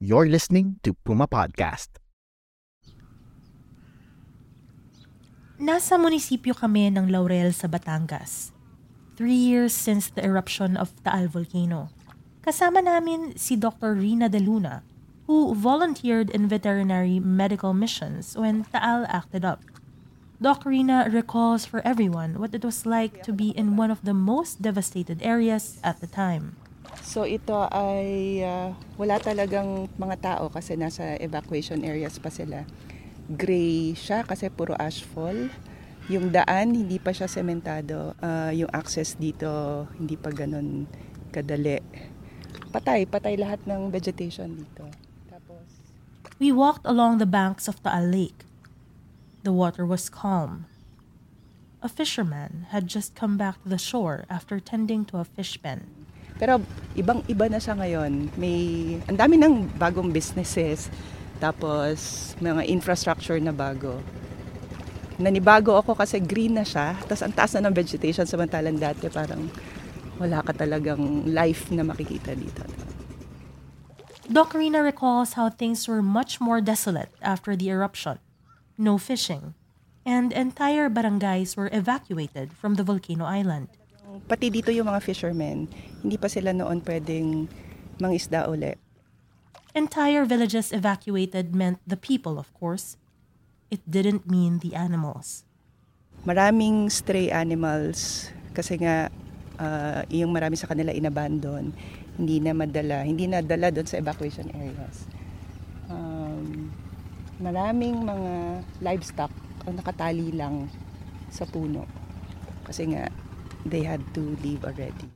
You're listening to Puma Podcast. Nasa munisipyo kami ng Laurel sa Batangas. 3 years since the eruption of Taal Volcano. Kasama namin si Dr. Rina De Luna, who volunteered in veterinary medical missions when Taal acted up. Doc Rina recalls for everyone what it was like to be in one of the most devastated areas at the time. So ito ay wala talagang mga tao kasi nasa evacuation areas pa sila. Gray siya kasi puro ashfall. Yung daan hindi pa siya sementado. Yung access dito hindi pa ganun kadali. Patay lahat ng vegetation dito. Tapos we walked along the banks of Taal Lake. The water was calm. A fisherman had just come back to the shore after tending to a fish pen. Pero ibang-iba na siya ngayon. Ang dami ng bagong businesses, tapos mga infrastructure na bago. Nanibago ako kasi green na siya, tapos ang taas na ng vegetation, samantalang dati parang wala ka talagang life na makikita dito. Doc Rina recalls how things were much more desolate after the eruption. No fishing, and entire barangays were evacuated from the volcano island. Pati dito yung mga fishermen, hindi pa sila noon pwedeng mangisda uli. Entire villages evacuated meant the people, of course. It didn't mean the animals. Maraming stray animals kasi nga yung marami sa kanila inabandon, hindi na dala doon sa evacuation areas. Maraming mga livestock ang nakatali lang sa puno kasi nga they had to leave already.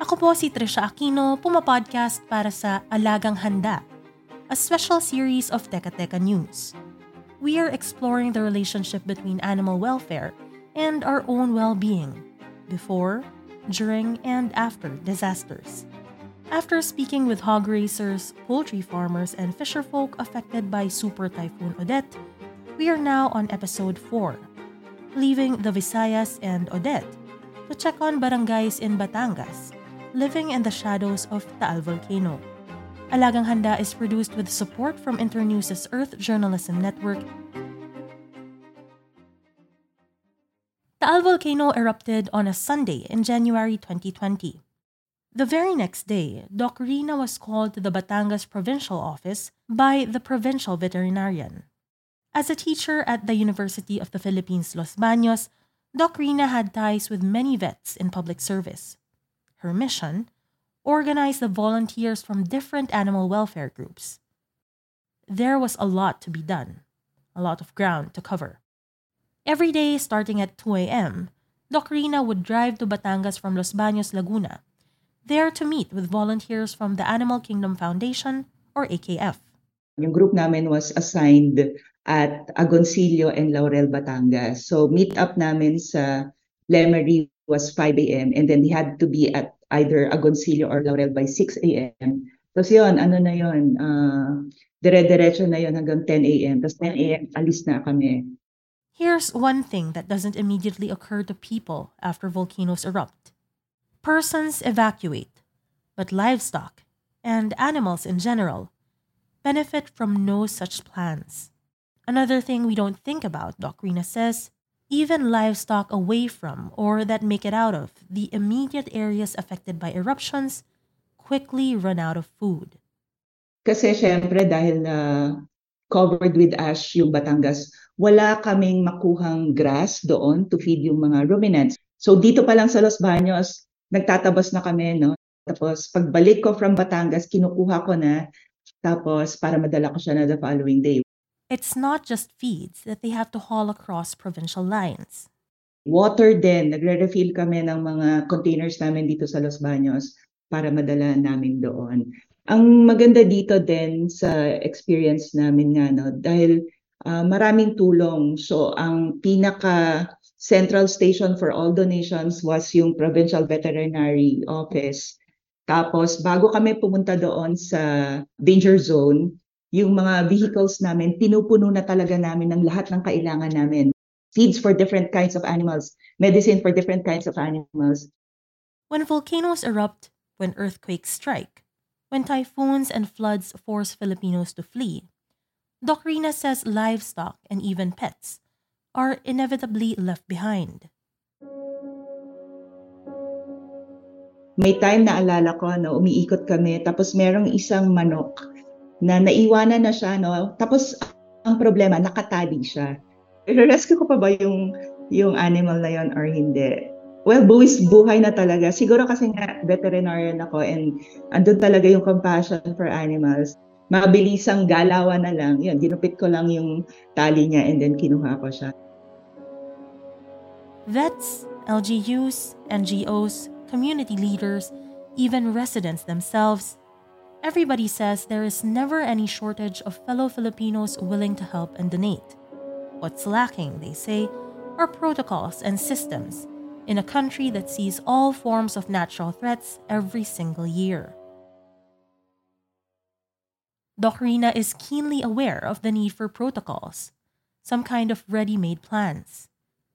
Ako po si Trisha Aquino, Puma Podcast para sa Alagang Handa, a special series of Teka Teka News. We are exploring the relationship between animal welfare and our own well-being before, during, and after disasters. After speaking with hog racers, poultry farmers, and fisherfolk affected by Super Typhoon Odette, we are now on episode 4, leaving the Visayas and Odette to check on barangays in Batangas, living in the shadows of Taal Volcano. Alagang Handa is produced with support from Internews' Earth Journalism Network. Taal Volcano erupted on a Sunday in January 2020. The very next day, Doc Rina was called to the Batangas Provincial Office by the Provincial Veterinarian. As a teacher at the University of the Philippines, Los Baños, Doc Rina had ties with many vets in public service. Her mission, organize the volunteers from different animal welfare groups. There was a lot to be done, a lot of ground to cover. Every day starting at 2 a.m., Doc Rina would drive to Batangas from Los Baños, Laguna, there to meet with volunteers from the Animal Kingdom Foundation, or AKF. Yung group namin was assigned at Agoncillo and Laurel, Batangas. So meet up namin sa Lemary was 5 a.m. and then we had to be at either Agoncillo or Laurel by 6 a.m. Tapos yun, dire-diretso na yun hanggang 10 a.m. Tapos 10 a.m. alis na kami. Here's one thing that doesn't immediately occur to people after volcanoes erupt. Persons evacuate, but livestock, and animals in general, benefit from no such plans. Another thing we don't think about, Doc Rina says, even livestock away from or that make it out of the immediate areas affected by eruptions quickly run out of food. Kasi syempre dahil covered with ash yung Batangas, wala kaming makuhang grass doon to feed yung mga ruminants. So dito pa lang sa Los Baños, nagtatabas na kami, no? Tapos pagbalik ko from Batangas, kinukuha ko na tapos para madala ko siya na the following day. It's not just feeds that they have to haul across provincial lines. Water din. Nagre-refill kami ng mga containers namin dito sa Los Baños para madala namin doon. Ang maganda dito din sa experience namin nga, no, dahil maraming tulong. So ang pinaka central station for all donations was yung Provincial Veterinary Office. Tapos bago kami pumunta doon sa danger zone, yung mga vehicles namin, pinupuno na talaga namin ng lahat ng kailangan namin. Feeds for different kinds of animals, medicine for different kinds of animals. When volcanoes erupt, when earthquakes strike, when typhoons and floods force Filipinos to flee, Doc Rina says livestock and even pets are inevitably left behind. May time na alala ko, no, umiikot kami, tapos merong isang manok na naiwanan na siya, no? Tapos ang problema, nakatali siya. I-rescue ko pa ba yung animal na yon or hindi? Well, buhay na talaga. Siguro kasi nga veterinarian ako and andun talaga yung compassion for animals. Mabilisang galawan na lang. Yun, ginupit ko lang yung tali niya and then kinuha ko siya. Vets, LGUs, NGOs, community leaders, even residents themselves, everybody says there is never any shortage of fellow Filipinos willing to help and donate. What's lacking, they say, are protocols and systems in a country that sees all forms of natural threats every single year. Doc Rina is keenly aware of the need for protocols, some kind of ready-made plans.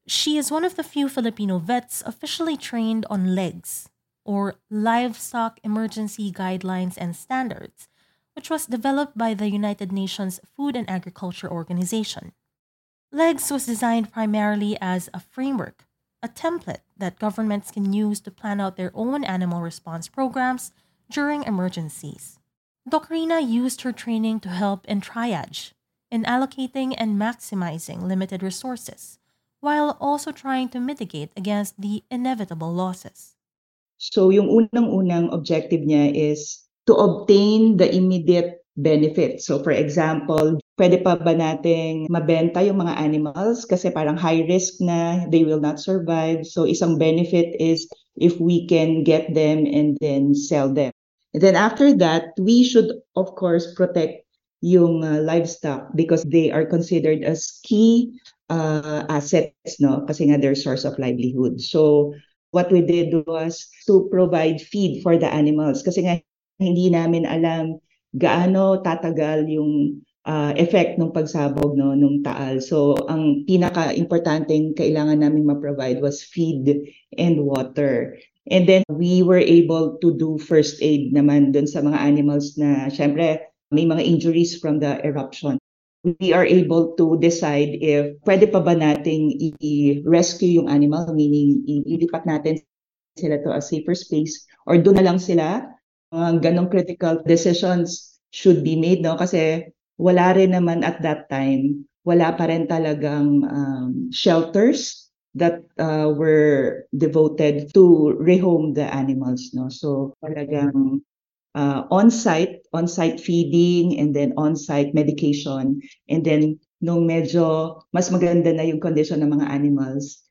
She is one of the few Filipino vets officially trained on LEGS, or Livestock Emergency Guidelines and Standards, which was developed by the United Nations Food and Agriculture Organization. LEGS was designed primarily as a framework, a template that governments can use to plan out their own animal response programs during emergencies. Doc Rina used her training to help in triage, in allocating and maximizing limited resources, while also trying to mitigate against the inevitable losses. So yung unang-unang objective niya is to obtain the immediate benefit. So for example, pwede pa ba nating mabenta yung mga animals kasi parang high risk na, they will not survive. So isang benefit is if we can get them and then sell them. And then after that, we should of course protect yung livestock because they are considered as key assets, no? Kasi nga their source of livelihood. So what we did was to provide feed for the animals kasi nga hindi namin alam gaano tatagal yung effect ng pagsabog, no, ng Taal. So ang pinaka-importanteng kailangan namin ma-provide was feed and water. And then we were able to do first aid naman dun sa mga animals na syempre may mga injuries from the eruption. We are able to decide if pwede pa ba nating i-rescue yung animal, meaning ilipat natin sila to a safer space or doon na lang sila. Ganong critical decisions should be made, no? Kasi wala rin naman at that time, wala pa rin talagang shelters that were devoted to rehome the animals, no? So talagang on-site feeding and then on-site medication. And then nung medyo mas maganda na yung condition ng mga animals,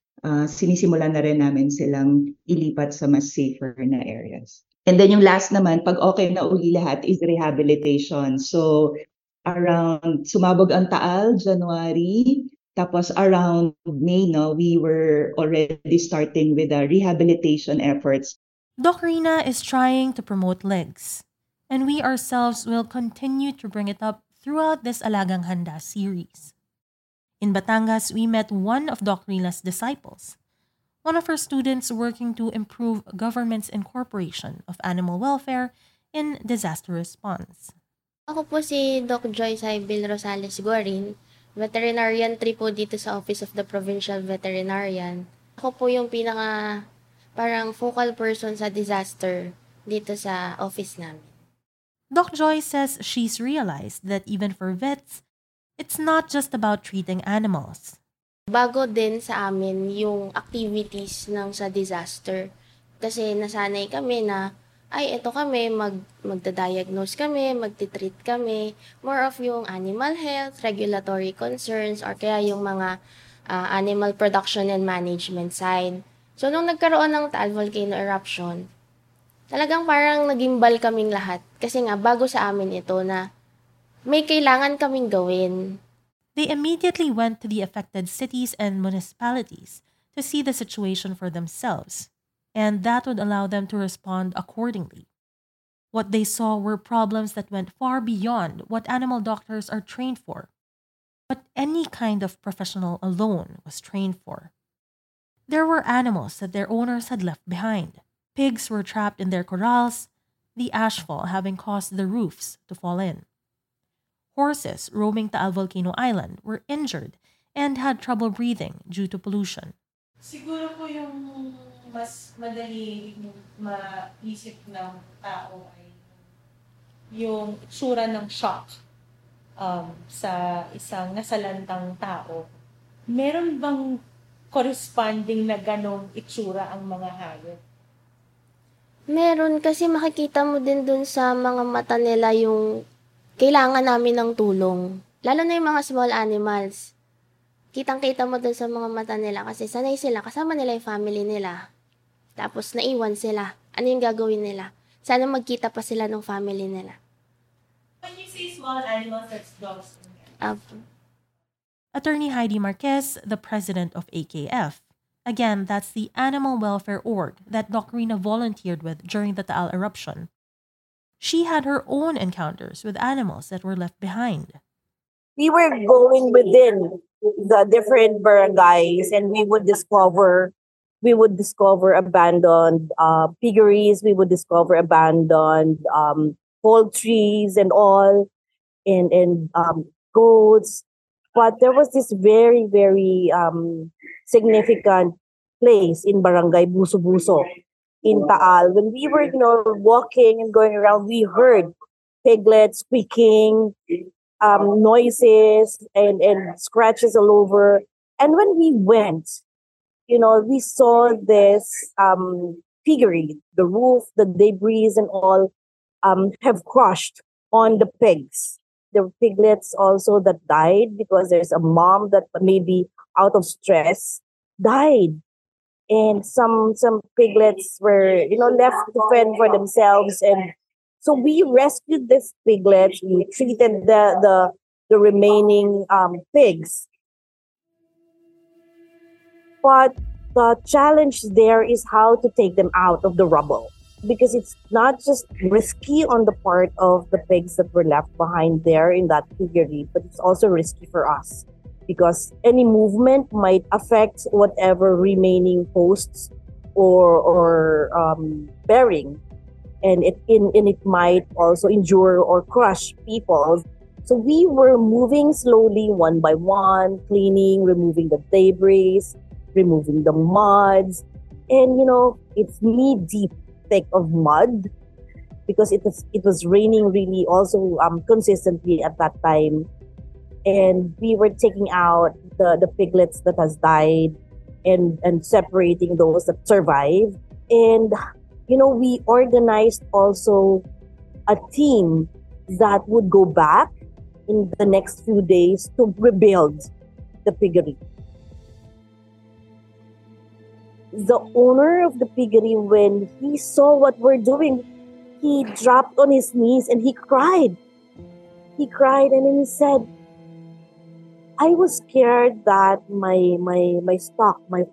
sinisimulan na rin namin silang ilipat sa mas safer na areas. And then yung last naman, pag okay na uli lahat, is rehabilitation. So around sumabog ang Taal, January, tapos around May, no, we were already starting with the rehabilitation efforts. Doc Rina is trying to promote LEGS, and we ourselves will continue to bring it up throughout this Alagang Handa series. In Batangas, we met one of Doc Rina's disciples, one of her students working to improve government's incorporation of animal welfare in disaster response. Ako po si Doc Joyce Abigail Rosales-Gorin, veterinarian 3 po dito sa Office of the Provincial Veterinarian. Ako po yung pinaka parang focal person sa disaster dito sa office namin. Doc Joyce says she's realized that even for vets, it's not just about treating animals. Bago din sa amin yung activities ng sa disaster kasi nasanay kami na ay ito kami, magda-diagnose kami, magti-treat kami. More of yung animal health, regulatory concerns, or kaya yung mga animal production and management side. So, nung nagkaroon ng Taal Volcano eruption, talagang parang nagimbal kaming lahat. Kasi nga, bago sa amin ito na may kailangan kaming gawin. They immediately went to the affected cities and municipalities to see the situation for themselves, and that would allow them to respond accordingly. What they saw were problems that went far beyond what animal doctors are trained for, but any kind of professional alone was trained for. There were animals that their owners had left behind. Pigs were trapped in their corrals, the ashfall having caused the roofs to fall in. Horses roaming Taal Volcano Island were injured and had trouble breathing due to pollution. Siguro po yung mas madali maisip ng tao ay yung sura ng shock sa isang nasalantang tao. Meron bang corresponding na ganong itsura ang mga hayop? Meron, kasi makikita mo din dun sa mga mata nila yung kailangan namin ng tulong. Lalo na yung mga small animals. Kitang-kita mo dun sa mga mata nila kasi sanay sila, kasama nila yung family nila. Tapos naiwan sila. Ano yung gagawin nila? Sana magkita pa sila ng family nila. When you say small animals, that's dogs. Attorney Heidi Marquez, the president of AKF. Again, that's the animal welfare org that Doc Rina volunteered with during the Taal eruption. She had her own encounters with animals that were left behind. We were going within the different barangays, and we would discover abandoned piggeries, we would discover abandoned poultries and all, and goats. But there was this very, very significant place in Barangay Buso Buso in Taal. When we were, walking and going around, we heard piglets squeaking, noises and scratches all over. And when we went, we saw this piggery. The roof, the debris and all have crushed on the pigs. There were piglets also that died because there's a mom that maybe out of stress died. And some piglets were, left to fend for themselves. And so we rescued this piglet. We treated the remaining pigs. But the challenge there is how to take them out of the rubble, because it's not just risky on the part of the pigs that were left behind there in that piggery, but it's also risky for us because any movement might affect whatever remaining posts or bearing, and it might also injure or crush people. So we were moving slowly, one by one, cleaning, removing the debris, removing the muds, and it's knee deep of mud because it was raining really also consistently at that time, and we were taking out the piglets that has died and separating those that survived. And we organized also a team that would go back in the next few days to rebuild the piggery. The owner of the piggery, when he saw what we're doing, he dropped on his knees and he cried. He cried, and then he said, "I was scared that my stock, my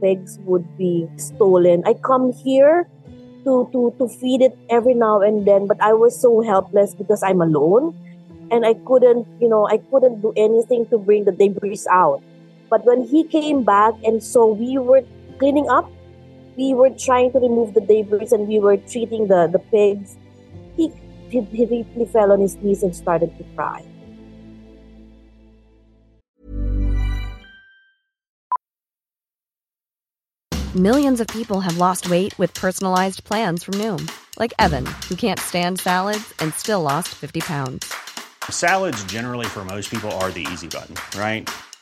pigs would be stolen. I come here to feed it every now and then, but I was so helpless because I'm alone and I couldn't do anything to bring the debris out." But when he came back and saw we were cleaning up, we were trying to remove the debris, and we were treating the pigs, he really fell on his knees and started to cry. Millions of people have lost weight with personalized plans from Noom, like Evan, who can't stand salads and still lost 50 pounds. Salads generally for most people are the easy button, right?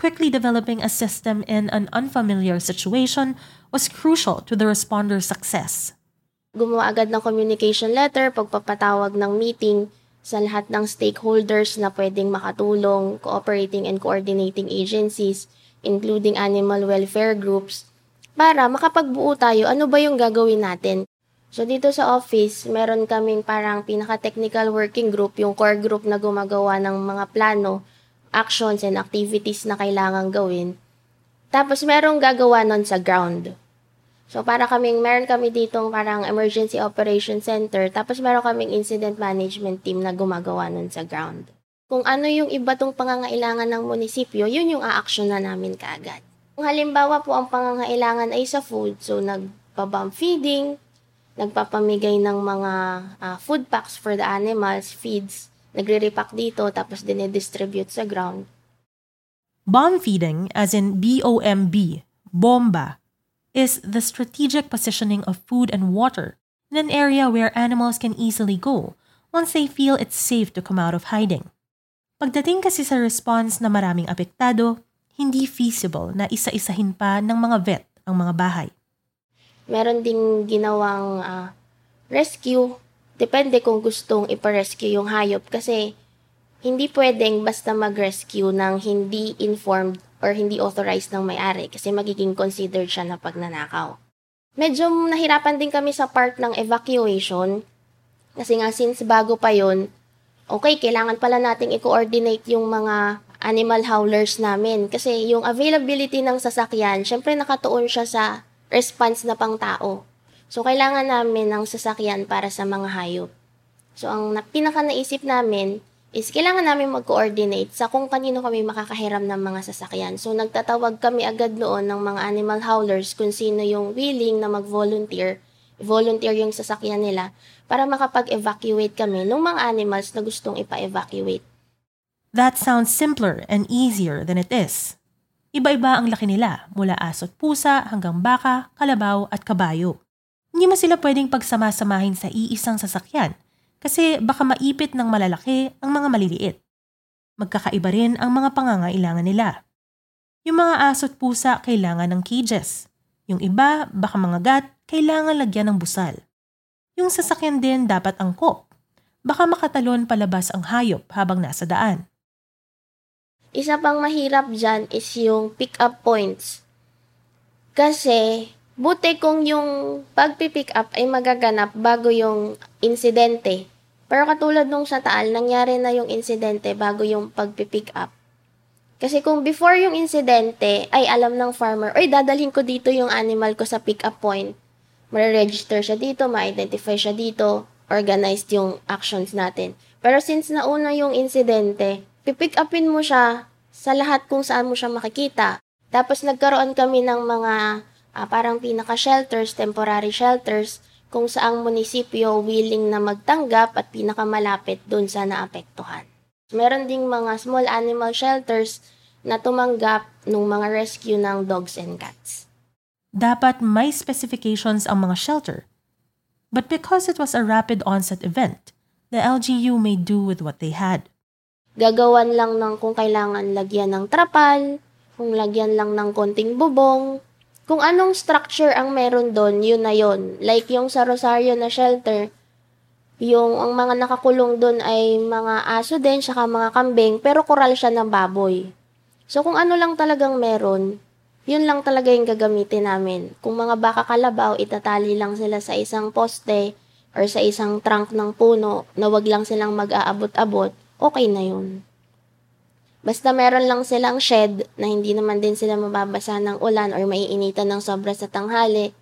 Quickly developing a system in an unfamiliar situation was crucial to the responder's success. Gumawa agad ng communication letter, pagpapatawag ng meeting sa lahat ng stakeholders na pwedeng makatulong, cooperating and coordinating agencies, including animal welfare groups, para makapagbuo tayo ano ba yung gagawin natin. So dito sa office, meron kaming parang pinaka-technical working group, yung core group na gumagawa ng mga plano, actions, and activities na kailangan gawin. Tapos merong gagawa nun sa ground. So para kaming, meron kami ditong parang emergency operations center, tapos meron kaming incident management team na gumagawa nun sa ground. Kung ano yung iba tong pangangailangan ng munisipyo, yun yung a-action na namin kaagad. Kung halimbawa po ang pangangailangan ay sa food, so nagpa-bump feeding, nagpapamigay ng mga food packs for the animals, feeds, nagre-repack dito, tapos dinidistribute sa ground. Bomb feeding, as in B-O-M-B, bomba, is the strategic positioning of food and water in an area where animals can easily go once they feel it's safe to come out of hiding. Pagdating kasi sa response na maraming apektado, hindi feasible na isa-isahin pa ng mga vet ang mga bahay. Meron ding ginawang rescue. Depende kung gustong ipa-rescue yung hayop kasi hindi pwedeng basta mag-rescue ng hindi informed or hindi authorized ng may-ari kasi magiging considered siya na pagnanakaw. Medyo nahirapan din kami sa part ng evacuation kasi nga since bago pa yun, okay, kailangan pala nating i-coordinate yung mga animal howlers namin kasi yung availability ng sasakyan, syempre nakatuon siya sa response na pang tao. So, kailangan namin ng sasakyan para sa mga hayop. So, ang pinaka-naisip namin is kailangan namin mag-coordinate sa kung kanino kami makakahiram ng mga sasakyan. So, nagtatawag kami agad noon ng mga animal howlers kung sino yung willing na mag-volunteer yung sasakyan nila para makapag-evacuate kami ng mga animals na gustong ipa-evacuate. That sounds simpler and easier than it is. Iba-iba ang laki nila, mula aso't pusa hanggang baka, kalabaw at kabayo. Hindi mo sila pwedeng pagsamasamahin sa iisang sasakyan kasi baka maipit ng malalaki ang mga maliliit. Magkakaiba rin ang mga pangangailangan nila. Yung mga aso't pusa kailangan ng cages. Yung iba, baka mga gat, kailangan lagyan ng busal. Yung sasakyan din dapat angkop. Baka makatalon palabas ang hayop habang nasa daan. Isa pang mahirap dyan is yung pick-up points. Kasi buti kung yung pagpipick up ay magaganap bago yung insidente. Pero katulad nung sa Taal, nangyari na yung insidente bago yung pagpipick up. Kasi kung before yung insidente ay alam ng farmer, ay dadalhin ko dito yung animal ko sa pick-up point. Mare-register siya dito, ma-identify siya dito, organized yung actions natin. Pero since nauna yung insidente, pipick upin mo siya sa lahat kung saan mo siya makikita. Tapos nagkaroon kami ng mga parang pinaka-shelters, temporary shelters, kung saang munisipyo willing na magtanggap at pinakamalapit doon sa naapektuhan. Meron ding mga small animal shelters na tumanggap ng mga rescue ng dogs and cats. Dapat may specifications ang mga shelter. But because it was a rapid onset event, the LGU made do with what they had. Gagawan lang ng kung kailangan lagyan ng trapal, kung lagyan lang ng konting bubong, kung anong structure ang meron doon, yun na yun. Like yung sa Rosario na shelter, yung ang mga nakakulong doon ay mga aso din, saka mga kambing, pero koral siya ng baboy. So kung ano lang talagang meron, yun lang talaga yung gagamitin namin. Kung mga baka kalabaw, itatali lang sila sa isang poste, or sa isang trunk ng puno na wag lang silang mag-aabot-abot, okay na yun. Basta meron lang silang shed na hindi naman din sila mababasa ng ulan or maiinitan ng sobra sa tanghali.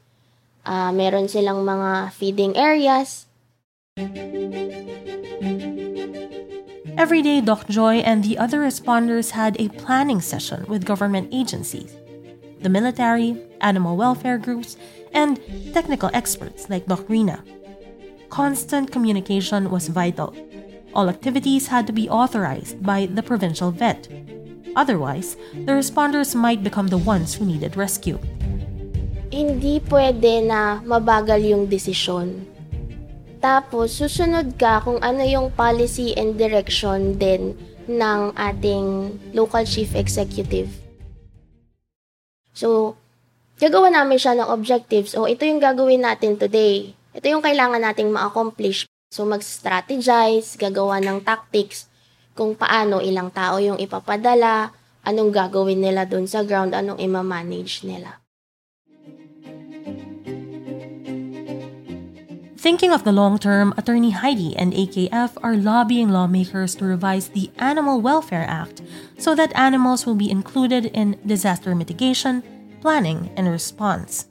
Meron silang mga feeding areas. Every day, Doc Joy and the other responders had a planning session with government agencies, the military, animal welfare groups, and technical experts like Doc Rina. Constant communication was vital. All activities had to be authorized by the provincial vet. Otherwise, the responders might become the ones who needed rescue. Hindi pwede na mabagal yung desisyon. Tapos, susunod ka kung ano yung policy and direction din ng ating local chief executive. So, gagawa namin siya ng objectives. O, ito yung gagawin natin today. Ito yung kailangan nating ma-accomplish. So, mag-strategize, gagawa ng tactics, kung paano, ilang tao yung ipapadala, anong gagawin nila dun sa ground, anong imamanage nila. Thinking of the long term, Attorney Heidi and AKF are lobbying lawmakers to revise the Animal Welfare Act so that animals will be included in disaster mitigation, planning, and response.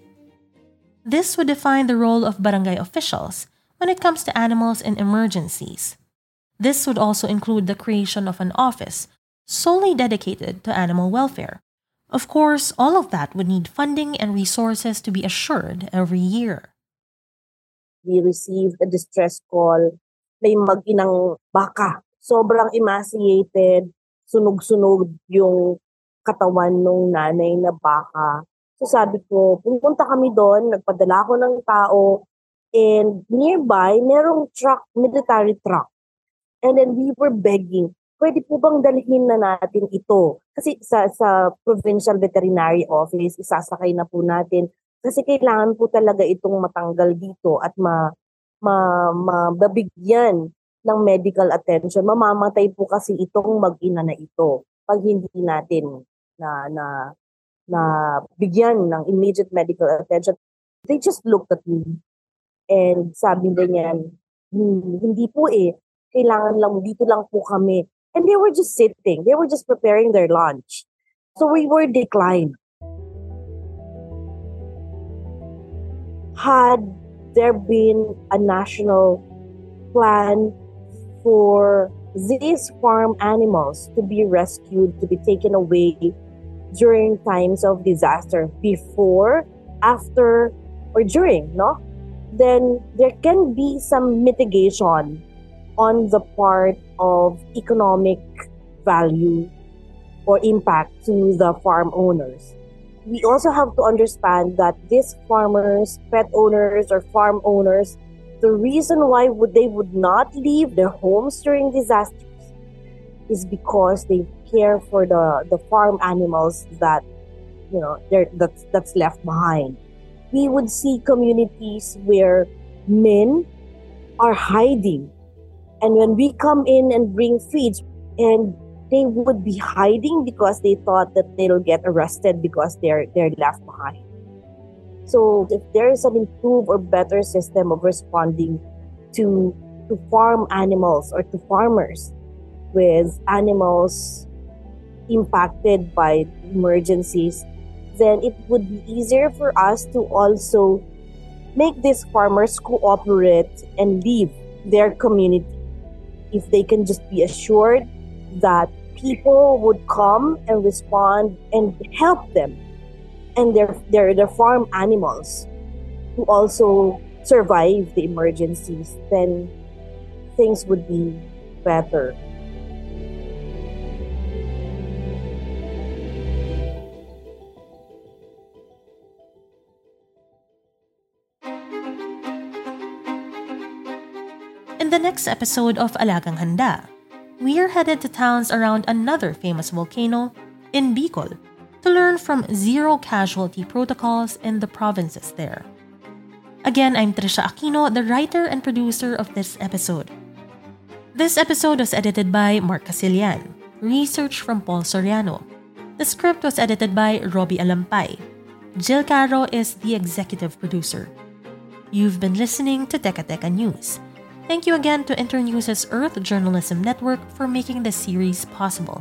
This would define the role of barangay officials when it comes to animals in emergencies. This would also include the creation of an office solely dedicated to animal welfare. Of course, all of that would need funding and resources to be assured every year. We received a distress call na yung mag-inang baka. Sobrang emaciated, sunog-sunog yung katawan ng nanay na baka. So sabi ko, pumunta kami doon, nagpadala ko ng tao, and nearby, merong truck, military truck. And then we were begging, pwede po bang dalhin na natin ito? Kasi sa Provincial Veterinary Office, isasakay na po natin. Kasi kailangan po talaga itong matanggal dito at mabibigyan ng medical attention. Mamamatay po kasi itong mag-ina na ito pag hindi natin na bigyan ng immediate medical attention. They just looked at me and sabi niyan, hindi po kailangan lang, dito lang po kami. And they were just sitting. They were just preparing their lunch. So we were declined. Had there been a national plan for these farm animals to be rescued, to be taken away during times of disaster, before, after, or during, no? Then there can be some mitigation on the part of economic value or impact to the farm owners. We also have to understand that these farmers, pet owners, or farm owners, the reason why they would not leave their homes during disasters is because they care for the farm animals that, you know, that's left behind. We would see communities where men are hiding, and when we come in and bring feeds, and they would be hiding because they thought that they'll get arrested because they're left behind. So if there is an improved or better system of responding to farm animals or to farmers with animals impacted by emergencies, then it would be easier for us to also make these farmers cooperate and leave their community. If they can just be assured that people would come and respond and help them and their farm animals to also survive the emergencies, then things would be better. In the next episode of Alagang Handa, we're headed to towns around another famous volcano in Bicol to learn from zero casualty protocols in the provinces there. Again, I'm Trisha Aquino, the writer and producer of this episode. This episode was edited by Mark Casilian, research from Paul Soriano. The script was edited by Robbie Alampay. Jill Caro is the executive producer. You've been listening to Teka Teka News. Thank you again to Internews' Earth Journalism Network for making this series possible.